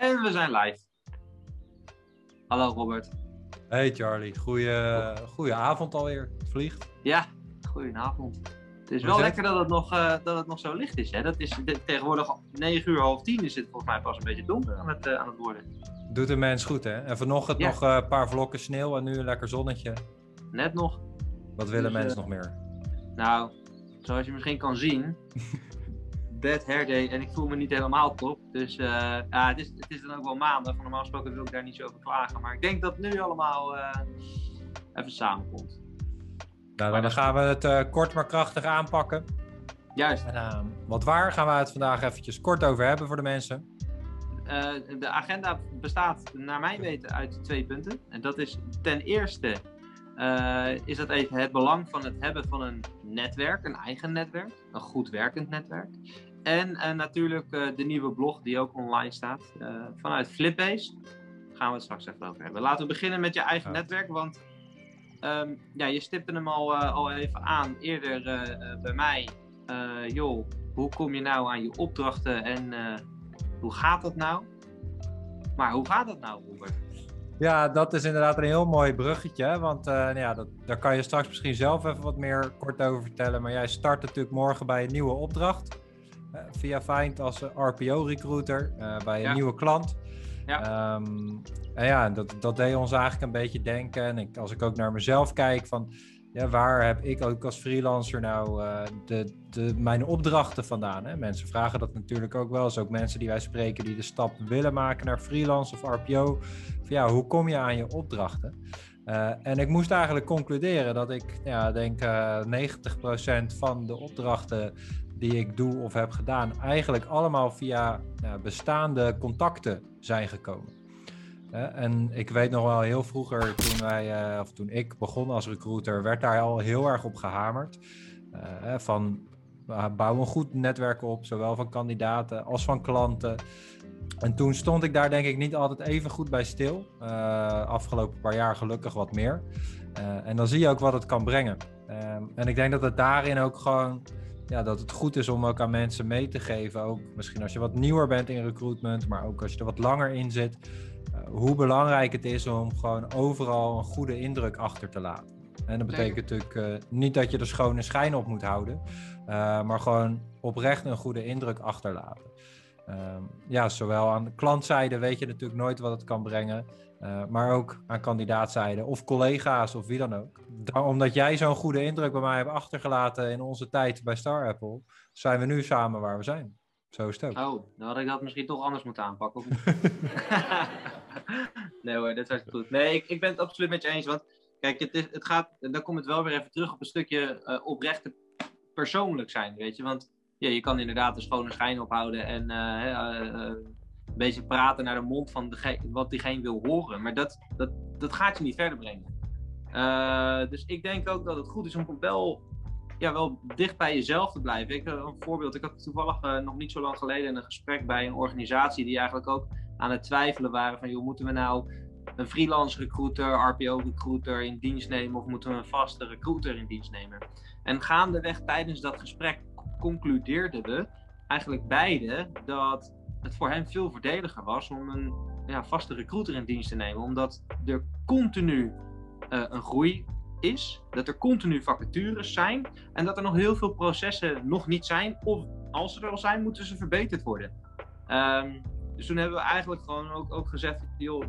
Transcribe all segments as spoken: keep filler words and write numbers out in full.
En we zijn live. Hallo Robert. Hey Charlie, goeie avond alweer. Het vliegt. Ja, goedenavond. Het is wel Zet? lekker dat het, nog, uh, dat het nog zo licht is. Hè? Dat is de, tegenwoordig negen uur half tien is het volgens mij pas een beetje donker aan het, uh, aan het worden. Doet de mens goed, hè? En vanochtend ja. nog een uh, paar vlokken sneeuw en nu een lekker zonnetje. Net nog. Wat willen dus, mensen uh, nog meer? Nou, zoals je misschien kan zien... Dead hair day en ik voel me niet helemaal top. Dus uh, ja, het, is, het is dan ook wel maandag. Normaal gesproken wil ik daar niet zo over klagen. Maar ik denk dat het nu allemaal uh, even samenkomt. Nou, dan, dan gaan we het uh, kort maar krachtig aanpakken. Juist. En, uh, want waar gaan we het vandaag eventjes kort over hebben voor de mensen? Uh, de agenda bestaat naar mijn weten uit twee punten. En dat is ten eerste uh, is dat even het belang van het hebben van een netwerk. Een eigen netwerk. Een goed werkend netwerk. En uh, natuurlijk uh, de nieuwe blog die ook online staat. Uh, vanuit Flipbase gaan we het straks even over hebben. Laten we beginnen met je eigen ja. netwerk. Want um, ja, je stipte hem al, uh, al even aan eerder uh, bij mij. Uh, joh, hoe kom je nou aan je opdrachten en uh, hoe gaat dat nou? Maar hoe gaat dat nou, Robert? Ja, dat is inderdaad een heel mooi bruggetje. Want uh, ja, dat, daar kan je straks misschien zelf even wat meer kort over vertellen. Maar jij start natuurlijk morgen bij een nieuwe opdracht. Uh, via Find als R P O-recruiter uh, bij een ja. nieuwe klant. Ja. Um, en ja, dat, dat deed ons eigenlijk een beetje denken. En ik, als ik ook naar mezelf kijk van... Ja, waar heb ik ook als freelancer nou uh, de, de, mijn opdrachten vandaan? Hè? Mensen vragen dat natuurlijk ook wel eens. Ook mensen die wij spreken die de stap willen maken naar freelance of R P O. Van, ja, hoe kom je aan je opdrachten? Uh, en ik moest eigenlijk concluderen dat ik ja, denk uh, negentig procent van de opdrachten die ik doe of heb gedaan... eigenlijk allemaal via uh, bestaande contacten zijn gekomen. Uh, en ik weet nog wel heel vroeger, toen, wij, uh, of toen ik begon als recruiter, werd daar al heel erg op gehamerd. Uh, van uh, bouw een goed netwerk op, zowel van kandidaten als van klanten. En toen stond ik daar denk ik niet altijd even goed bij stil. Uh, afgelopen paar jaar gelukkig wat meer. Uh, en dan zie je ook wat het kan brengen. Uh, en ik denk dat het daarin ook gewoon... Ja, dat het goed is om ook aan mensen mee te geven. Ook misschien als je wat nieuwer bent in recruitment, maar ook als je er wat langer in zit. Uh, hoe belangrijk het is om gewoon overal een goede indruk achter te laten. En dat betekent natuurlijk uh, niet dat je er schone schijn op moet houden. Uh, maar gewoon oprecht een goede indruk achterlaten. Uh, ja, zowel aan de klantzijde weet je natuurlijk nooit wat het kan brengen. Uh, maar ook aan kandidaatzijde of collega's of wie dan ook. Da- omdat jij zo'n goede indruk bij mij hebt achtergelaten in onze tijd bij StarApple, zijn we nu samen waar we zijn. Zo is het ook. Oh, dan had ik dat misschien toch anders moeten aanpakken. Nee hoor, dat was goed. Nee, ik, ik ben het absoluut met je eens. Want kijk, het is, het gaat, dan komt het wel weer even terug op een stukje uh, oprechte persoonlijk zijn, weet je. Want ja, je kan inderdaad de schone schijn ophouden en... Uh, uh, uh, een beetje praten naar de mond van dege- wat diegene wil horen. Maar dat, dat, dat gaat je niet verder brengen. Uh, dus ik denk ook dat het goed is om wel, ja, wel dicht bij jezelf te blijven. Ik, een voorbeeld, ik had toevallig uh, nog niet zo lang geleden een gesprek bij een organisatie die eigenlijk ook aan het twijfelen waren van joh, moeten we nou een freelance recruiter, R P O recruiter in dienst nemen of moeten we een vaste recruiter in dienst nemen? En gaandeweg tijdens dat gesprek concludeerden we eigenlijk beide dat het voor hem veel voordeliger was om een ja, vaste recruiter in dienst te nemen. Omdat er continu uh, een groei is, dat er continu vacatures zijn en dat er nog heel veel processen nog niet zijn. Of als ze er al zijn, moeten ze verbeterd worden. Um, dus toen hebben we eigenlijk gewoon ook, ook gezegd, joh,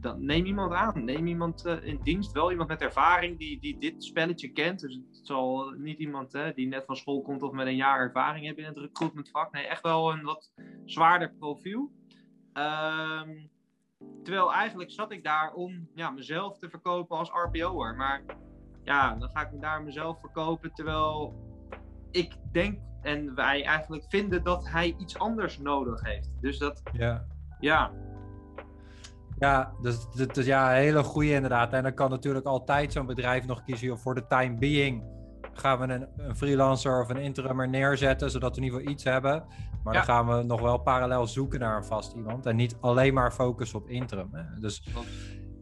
dan neem iemand aan. Neem iemand uh, in dienst, wel iemand met ervaring die, die dit spelletje kent. Dus het zal niet iemand hè, die net van school komt of met een jaar ervaring hebben in het recruitmentvak. Nee, echt wel een wat zwaarder profiel. Um, terwijl eigenlijk zat ik daar om ja, mezelf te verkopen als R P O'er. Maar ja, dan ga ik me daar mezelf verkopen terwijl ik denk en wij eigenlijk vinden dat hij iets anders nodig heeft. Dus dat... Ja. Ja. Ja, dus, dus ja, hele goeie inderdaad. En dan kan natuurlijk altijd zo'n bedrijf nog kiezen, voor de time being gaan we een, een freelancer of een interimmer neerzetten, zodat we in ieder geval iets hebben. Maar ja. dan gaan we nog wel parallel zoeken naar een vast iemand en niet alleen maar focussen op interim. Hè. Dus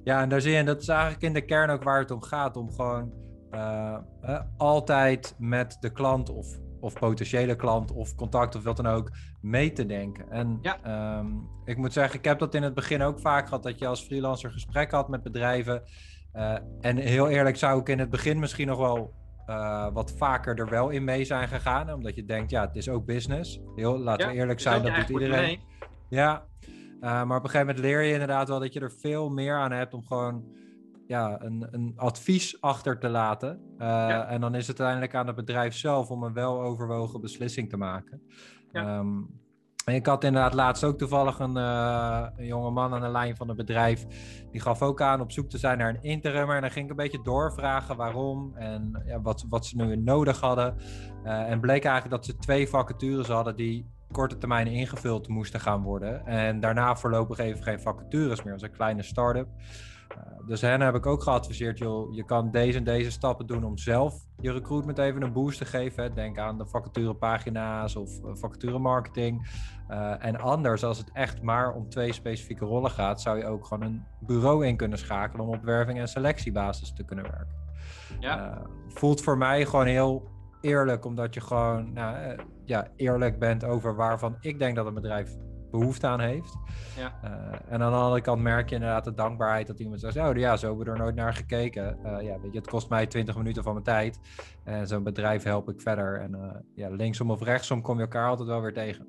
ja, en daar zie je, en dat is eigenlijk in de kern ook waar het om gaat, om gewoon uh, uh, altijd met de klant of of potentiële klant of contact of wat dan ook, mee te denken. En ja. um, ik moet zeggen, ik heb dat in het begin ook vaak gehad, dat je als freelancer gesprek had met bedrijven. Uh, en heel eerlijk zou ik in het begin misschien nog wel uh, wat vaker er wel in mee zijn gegaan. Omdat je denkt, ja, het is ook business. Heel, laten ja, we eerlijk zijn, dat doet iedereen. Ja, uh, maar op een gegeven moment leer je inderdaad wel dat je er veel meer aan hebt om gewoon... ja, een, een advies achter te laten. Uh, ja. En dan is het uiteindelijk aan het bedrijf zelf om een weloverwogen beslissing te maken. Ja. Um, en ik had inderdaad laatst ook toevallig een, uh, een jonge man aan de lijn van het bedrijf. Die gaf ook aan op zoek te zijn naar een interimmer. En dan ging ik een beetje doorvragen waarom en ja, wat, wat ze nu nodig hadden. Uh, en bleek eigenlijk dat ze twee vacatures hadden die korte termijn ingevuld moesten gaan worden. En daarna voorlopig even geen vacatures meer. Dat was een kleine start-up. Uh, dus hen heb ik ook geadviseerd, joh, je kan deze en deze stappen doen om zelf je recruitment even een boost te geven. Hè. Denk aan de vacaturepagina's of uh, vacaturemarketing. Uh, en anders, als het echt maar om twee specifieke rollen gaat, zou je ook gewoon een bureau in kunnen schakelen om op werving en selectiebasis te kunnen werken. Ja. Uh, voelt voor mij gewoon heel eerlijk, omdat je gewoon nou, uh, ja, eerlijk bent over waarvan ik denk dat een bedrijf behoefte aan heeft. Ja. Uh, en aan de andere kant merk je inderdaad de dankbaarheid dat iemand zegt, oh ja, zo hebben we er nooit naar gekeken. Uh, ja, weet je, het kost mij twintig minuten van mijn tijd. En zo'n bedrijf help ik verder. En uh, ja, linksom of rechtsom kom je elkaar altijd wel weer tegen.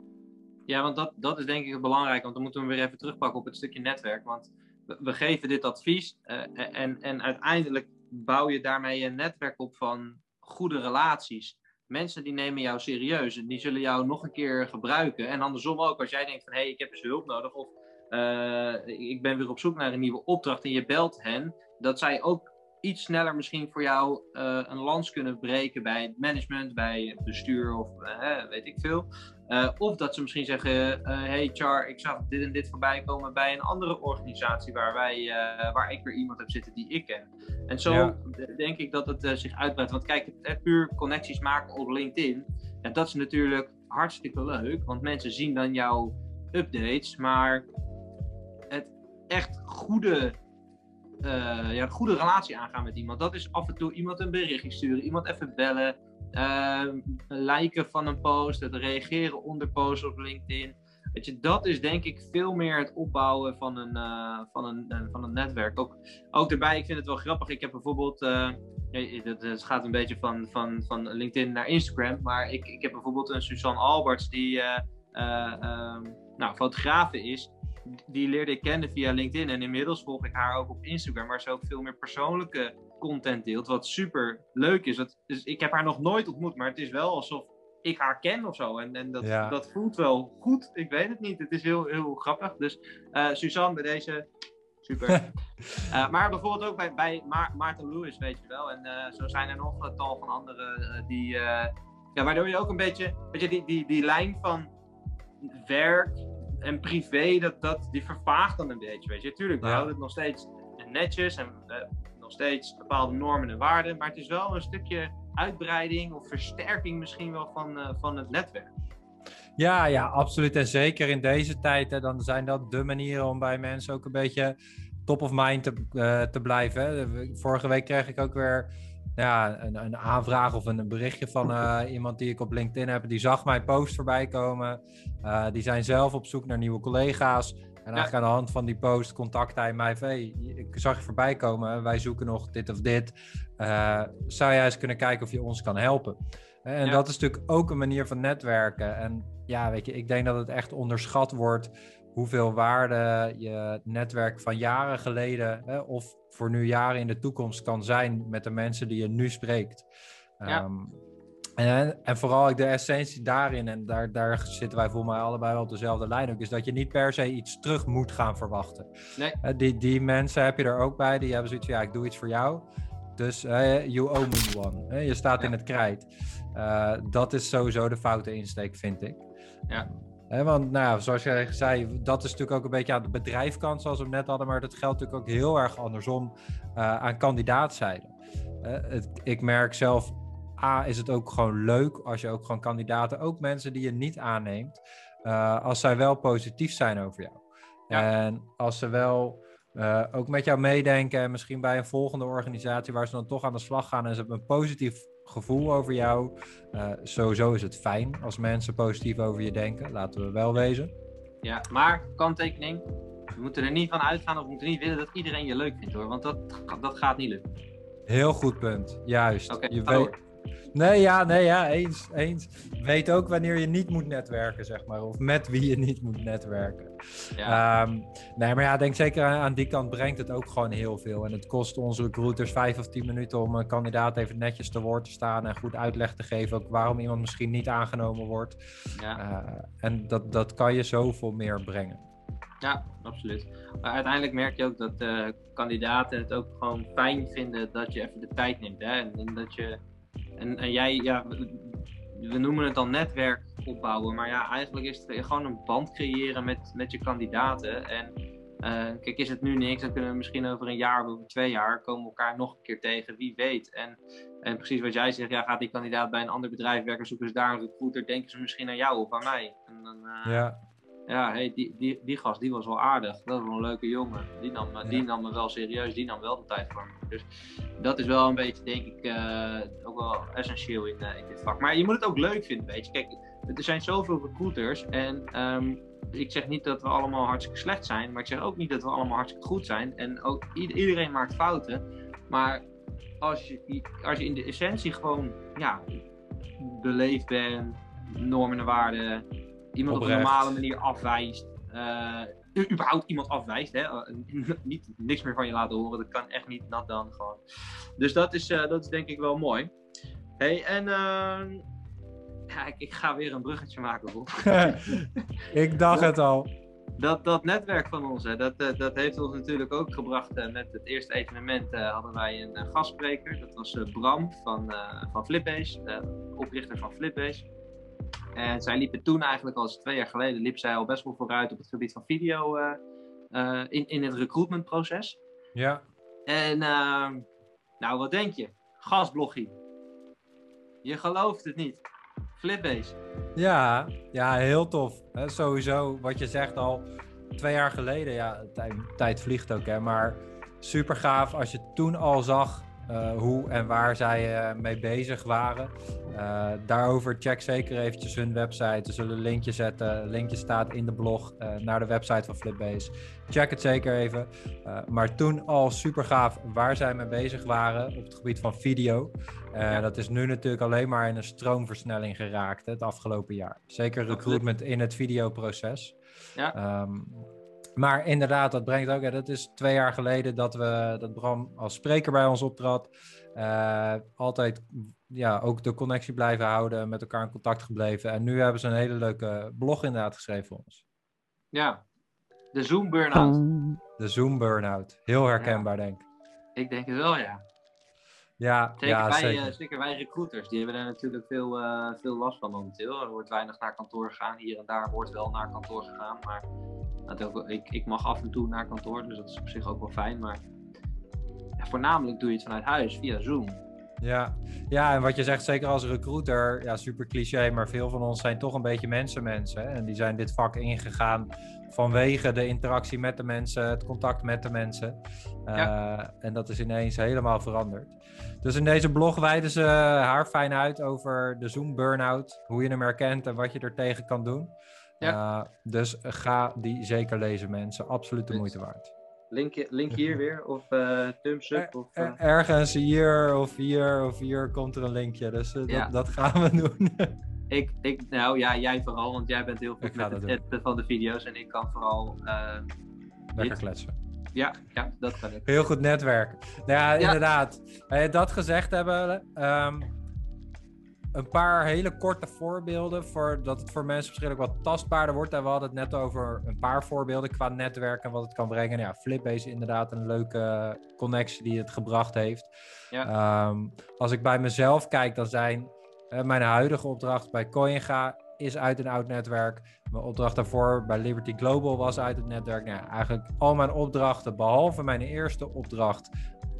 Ja, want dat, dat is denk ik belangrijk, want dan moeten we weer even terugpakken op het stukje netwerk. Want we, we geven dit advies uh, en, en uiteindelijk bouw je daarmee een netwerk op van goede relaties. Mensen die nemen jou serieus en die zullen jou nog een keer gebruiken. En andersom ook, als jij denkt van, hé, hey, ik heb eens hulp nodig of uh, ik ben weer op zoek naar een nieuwe opdracht en je belt hen, dat zij ook iets sneller misschien voor jou uh, een lans kunnen breken bij het management, bij het bestuur of uh, weet ik veel. Uh, of dat ze misschien zeggen, hé uh, hey Char, ik zag dit en dit voorbij komen bij een andere organisatie waar, wij, uh, waar ik weer iemand heb zitten die ik ken. En zo ja. denk ik dat het uh, zich uitbreidt. Want kijk, het, puur connecties maken op LinkedIn, ja, dat is natuurlijk hartstikke leuk. Want mensen zien dan jouw updates, maar het echt goede... Uh, ja, een goede relatie aangaan met iemand. Dat is af en toe iemand een berichtje sturen, iemand even bellen, uh, liken van een post, het reageren onder posts op LinkedIn. Weet je, dat is denk ik veel meer het opbouwen van een, uh, van een, uh, van een netwerk. Ook, ook daarbij, ik vind het wel grappig, ik heb bijvoorbeeld, uh, het gaat een beetje van, van, van LinkedIn naar Instagram, maar ik, ik heb bijvoorbeeld een Suzanne Alberts die uh, uh, um, nou, fotografe is. Die leerde ik kennen via LinkedIn en inmiddels volg ik haar ook op Instagram, waar ze ook veel meer persoonlijke content deelt, wat super leuk is. Dat is, ik heb haar nog nooit ontmoet, maar het is wel alsof ik haar ken of zo. En, en dat, ja. dat voelt wel goed, ik weet het niet. Het is heel, heel grappig. Dus uh, Suzanne, bij deze, super. uh, maar bijvoorbeeld ook bij, bij Ma- Maarten Lewis, weet je wel. En uh, zo zijn er nog een tal van anderen uh, die... Uh, ja, waardoor je ook een beetje, weet je, die, die, die lijn van werk... En privé, dat, dat, die vervaagt dan een beetje, weet je. Tuurlijk, we ja. houden het nog steeds netjes en uh, nog steeds bepaalde normen en waarden. Maar het is wel een stukje uitbreiding of versterking misschien wel van, uh, van het netwerk. Ja, ja, absoluut. En zeker in deze tijd, hè, dan zijn dat de manieren om bij mensen ook een beetje top of mind te, uh, te blijven. Hè. Vorige week kreeg ik ook weer... Ja, een, een aanvraag of een berichtje van uh, iemand die ik op LinkedIn heb. Die zag mijn post voorbij komen. Uh, die zijn zelf op zoek naar nieuwe collega's. En ja. eigenlijk aan de hand van die post contact hij mij van... Hey, ik zag je voorbij komen. Wij zoeken nog dit of dit. Uh, zou jij eens kunnen kijken of je ons kan helpen? En ja. dat is natuurlijk ook een manier van netwerken. En ja, weet je, ik denk dat het echt onderschat wordt... hoeveel waarde je netwerk van jaren geleden... Hè, of voor nu jaren in de toekomst kan zijn... met de mensen die je nu spreekt. Ja. Um, en, en vooral de essentie daarin... en daar, daar zitten wij voor mij allebei wel op dezelfde lijn ook... is dat je niet per se iets terug moet gaan verwachten. Nee. Uh, die, die mensen heb je er ook bij. Die hebben zoiets van, ja, ik doe iets voor jou... Dus uh, you owe me one. Uh, je staat ja. in het krijt. Uh, dat is sowieso de foute insteek, vind ik. Ja. He, want nou ja, zoals jij zei, dat is natuurlijk ook een beetje aan de bedrijfkant zoals we net hadden, maar dat geldt natuurlijk ook heel erg andersom uh, aan kandidaatzijde. Uh, het, ik merk zelf, A, is het ook gewoon leuk als je ook gewoon kandidaten, ook mensen die je niet aanneemt, uh, als zij wel positief zijn over jou. Ja. En als ze wel uh, ook met jou meedenken en misschien bij een volgende organisatie waar ze dan toch aan de slag gaan en ze hebben een positief gevoel over jou. Uh, sowieso is het fijn als mensen positief over je denken. Laten we wel wezen. Ja, maar kanttekening. We moeten er niet van uitgaan of we moeten niet willen dat iedereen je leuk vindt, hoor. Want dat, dat gaat niet lukken. Heel goed punt. Juist. Okay, je weet... Nee, ja, nee, ja. Eens, eens. Weet ook wanneer je niet moet netwerken, zeg maar. Of met wie je niet moet netwerken. Ja. Um, nee, maar ja, denk zeker aan, aan die kant brengt het ook gewoon heel veel. En het kost onze recruiters vijf of tien minuten om een kandidaat even netjes te woord te staan en goed uitleg te geven ook waarom iemand misschien niet aangenomen wordt. Ja. Uh, en dat, dat kan je zoveel meer brengen. Ja, absoluut. Maar uiteindelijk merk je ook dat uh, kandidaten het ook gewoon fijn vinden dat je even de tijd neemt. Hè? En, en dat je... En, en jij, ja, we noemen het dan netwerk opbouwen, maar ja, eigenlijk is het gewoon een band creëren met, met je kandidaten. En uh, kijk, is het nu niks, dan kunnen we misschien over een jaar of over twee jaar komen we elkaar nog een keer tegen, wie weet. En, en precies wat jij zegt, ja, gaat die kandidaat bij een ander bedrijf werken, zoeken ze daar een recruiter, denken ze misschien aan jou of aan mij. En dan, uh, ja, ja hey, die, die, die gast, die was wel aardig, dat was wel een leuke jongen, die nam, ja. die nam me wel serieus, die nam wel de tijd voor me. Dus dat is wel een beetje, denk ik, uh, ook wel essentieel in, uh, in dit vak. Maar je moet het ook leuk vinden, weet je. Kijk, er zijn zoveel recruiters en um, ik zeg niet dat we allemaal hartstikke slecht zijn, maar ik zeg ook niet dat we allemaal hartstikke goed zijn. En ook iedereen maakt fouten, maar als je, als je in de essentie gewoon, ja, beleefd bent, normen en waarden, iemand Oprecht. op een normale manier afwijst. Uh, überhaupt iemand afwijst, hè? Niet, niks meer van je laten horen, dat kan echt niet, not done gewoon. Dus dat is, uh, dat is denk ik wel mooi. Hey, en uh, ja, ik, ik ga weer een bruggetje maken, Rob. Ik dacht dat, het al. Dat, dat netwerk van ons, hè, dat, uh, dat heeft ons natuurlijk ook gebracht. Uh, met het eerste evenement uh, hadden wij een uh, gastspreker, dat was uh, Bram van, uh, van Flipbase, uh, oprichter van Flipbase. En zij liepen toen eigenlijk, al twee jaar geleden, liep zij al best wel vooruit op het gebied van video uh, uh, in, in het recruitmentproces. Ja. En uh, nou, wat denk je? Gastbloggie. Je gelooft het niet. Flipbase. Ja, ja, heel tof. He, sowieso, wat je zegt al twee jaar geleden, ja, tijd, tijd vliegt ook, hè. Maar super gaaf als je toen al zag Uh, hoe en waar zij uh, mee bezig waren. Uh, daarover check zeker eventjes hun website. We zullen een linkje zetten. Linkje staat in de blog uh, naar de website van Flipbase. Check het zeker even. Uh, maar toen al super gaaf waar zij mee bezig waren op het gebied van video. Uh, ja. Dat is nu natuurlijk alleen maar in een stroomversnelling geraakt hè, het afgelopen jaar. Zeker recruitment in het videoproces. Ja. Um, Maar inderdaad, dat brengt ook... Ja, dat is twee jaar geleden dat, we, dat Bram als spreker bij ons optrad. Uh, altijd ja, ook de connectie blijven houden, met elkaar in contact gebleven. En nu hebben ze een hele leuke blog inderdaad geschreven voor ons. Ja, de Zoom burn-out. De Zoom burn-out. Heel herkenbaar, ja. Denk ik. Ik denk het wel, ja. Ja, zeker, ja, wij, zeker. zeker wij recruiters, die hebben daar natuurlijk veel, uh, veel last van momenteel. Er wordt weinig naar kantoor gegaan. Hier en daar wordt wel naar kantoor gegaan, maar... Ook, ik, ik mag af en toe naar kantoor, dus dat is op zich ook wel fijn, maar ja, voornamelijk doe je het vanuit huis, via Zoom. Ja, ja, en wat je zegt, zeker als recruiter, ja, super cliché, maar veel van ons zijn toch een beetje mensenmensen. Hè? En die zijn dit vak ingegaan vanwege de interactie met de mensen, het contact met de mensen. Uh, ja. En dat is ineens helemaal veranderd. Dus in deze blog wijden ze haar fijn uit over de Zoom burn-out, hoe je hem herkent en wat je er tegen kan doen. Ja. Uh, dus ga die zeker lezen, mensen. Absoluut de moeite waard. Link, link hier weer, of uh, thumbs up. Er, of, uh... Ergens hier, of hier, of hier komt er een linkje. Dus uh, ja. dat, dat gaan we doen. ik, ik, nou ja, jij vooral, want jij bent heel goed met het editen van de video's. En ik kan vooral... Uh, Lekker dit. kletsen. Ja, ja, dat kan ik. Heel goed netwerken. Nou ja, ja. Inderdaad. Uh, dat gezegd hebben... Um, Een paar hele korte voorbeelden, voor dat het voor mensen verschillend wat tastbaarder wordt. En we hadden het net over een paar voorbeelden qua netwerk en wat het kan brengen. Ja, Flipbase is inderdaad een leuke connectie die het gebracht heeft. Ja. Um, als ik bij mezelf kijk, dan zijn uh, mijn huidige opdracht bij Coinga is uit een oud netwerk. Mijn opdracht daarvoor bij Liberty Global was uit het netwerk. Nou, eigenlijk al mijn opdrachten, behalve mijn eerste opdracht,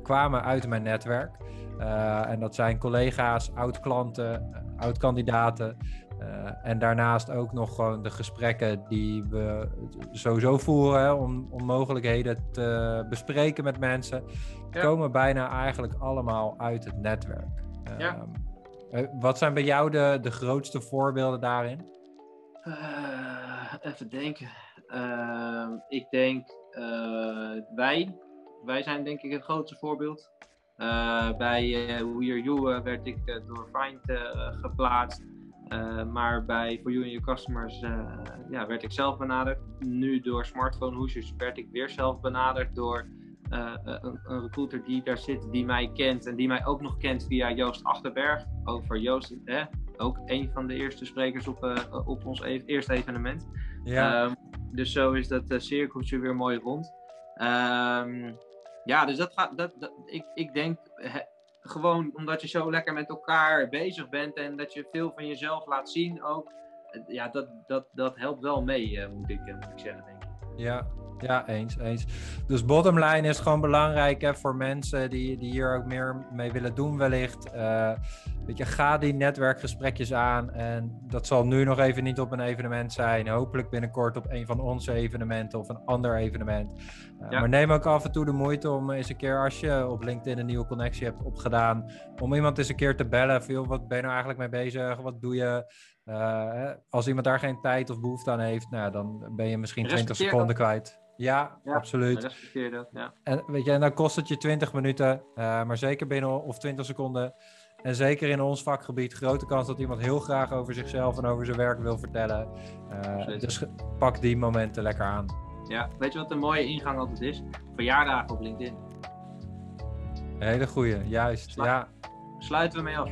kwamen uit mijn netwerk. Uh, en dat zijn collega's, oud-klanten, oud-kandidaten. Uh, en daarnaast ook nog gewoon de gesprekken die we sowieso voeren... Hè, om, om mogelijkheden te bespreken met mensen... Ja. Komen bijna eigenlijk allemaal uit het netwerk. Uh, ja. Uh, wat zijn bij jou de, de grootste voorbeelden daarin? Uh, even denken. Uh, ik denk uh, wij. Wij zijn denk ik het grootste voorbeeld. Uh, bij uh, We Are You uh, werd ik uh, door Find uh, geplaatst. Uh, maar bij For You and Your Customers uh, ja, werd ik zelf benaderd. Nu door Smartphone Hoesjes werd ik weer zelf benaderd door uh, een, een recruiter die daar zit, die mij kent en die mij ook nog kent via Joost Achterberg. Over Joost, eh, ook een van de eerste sprekers op, uh, op ons e- eerste evenement. Ja. Um, dus zo is dat uh, cirkeltje weer mooi rond. Um, ja, dus dat gaat. Dat, dat, ik, ik denk. He, Gewoon omdat je zo lekker met elkaar bezig bent en dat je veel van jezelf laat zien ook. Ja, dat, dat, dat helpt wel mee, moet ik, moet ik zeggen, denk ik. Ja, ja, eens, eens. Dus bottomline is gewoon belangrijk, hè, voor mensen die, die hier ook meer mee willen doen wellicht. Uh, weet je, ga die netwerkgesprekjes aan en dat zal nu nog even niet op een evenement zijn. Hopelijk binnenkort op een van onze evenementen of een ander evenement. Uh, ja. Maar neem ook af en toe de moeite om eens een keer, als je op LinkedIn een nieuwe connectie hebt opgedaan, om iemand eens een keer te bellen. Van, joh, wat ben je nou eigenlijk mee bezig? Wat doe je? Uh, als iemand daar geen tijd of behoefte aan heeft, nou, dan ben je misschien twintig seconden kwijt. Ja, ja, absoluut. Respecteer dat, ja. En, weet je, en dan kost het je twintig minuten, uh, maar zeker binnen of twintig seconden. En zeker in ons vakgebied, grote kans dat iemand heel graag over zichzelf en over zijn werk wil vertellen. Uh, dus pak die momenten lekker aan. Ja, weet je wat een mooie ingang altijd is? Verjaardagen op LinkedIn. Een hele goeie, juist. Sla- ja. Sluiten we mee af.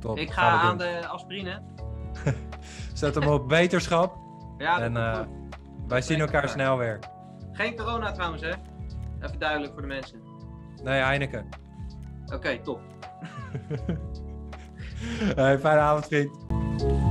Top, ik ga aan de aspirine. Zet hem op beterschap. Ja, en uh, wij zien elkaar snel weer. Geen corona trouwens, hè? Even duidelijk voor de mensen. Nee, Heineken. Oké, okay, top. Hey, fijne avond, vriend.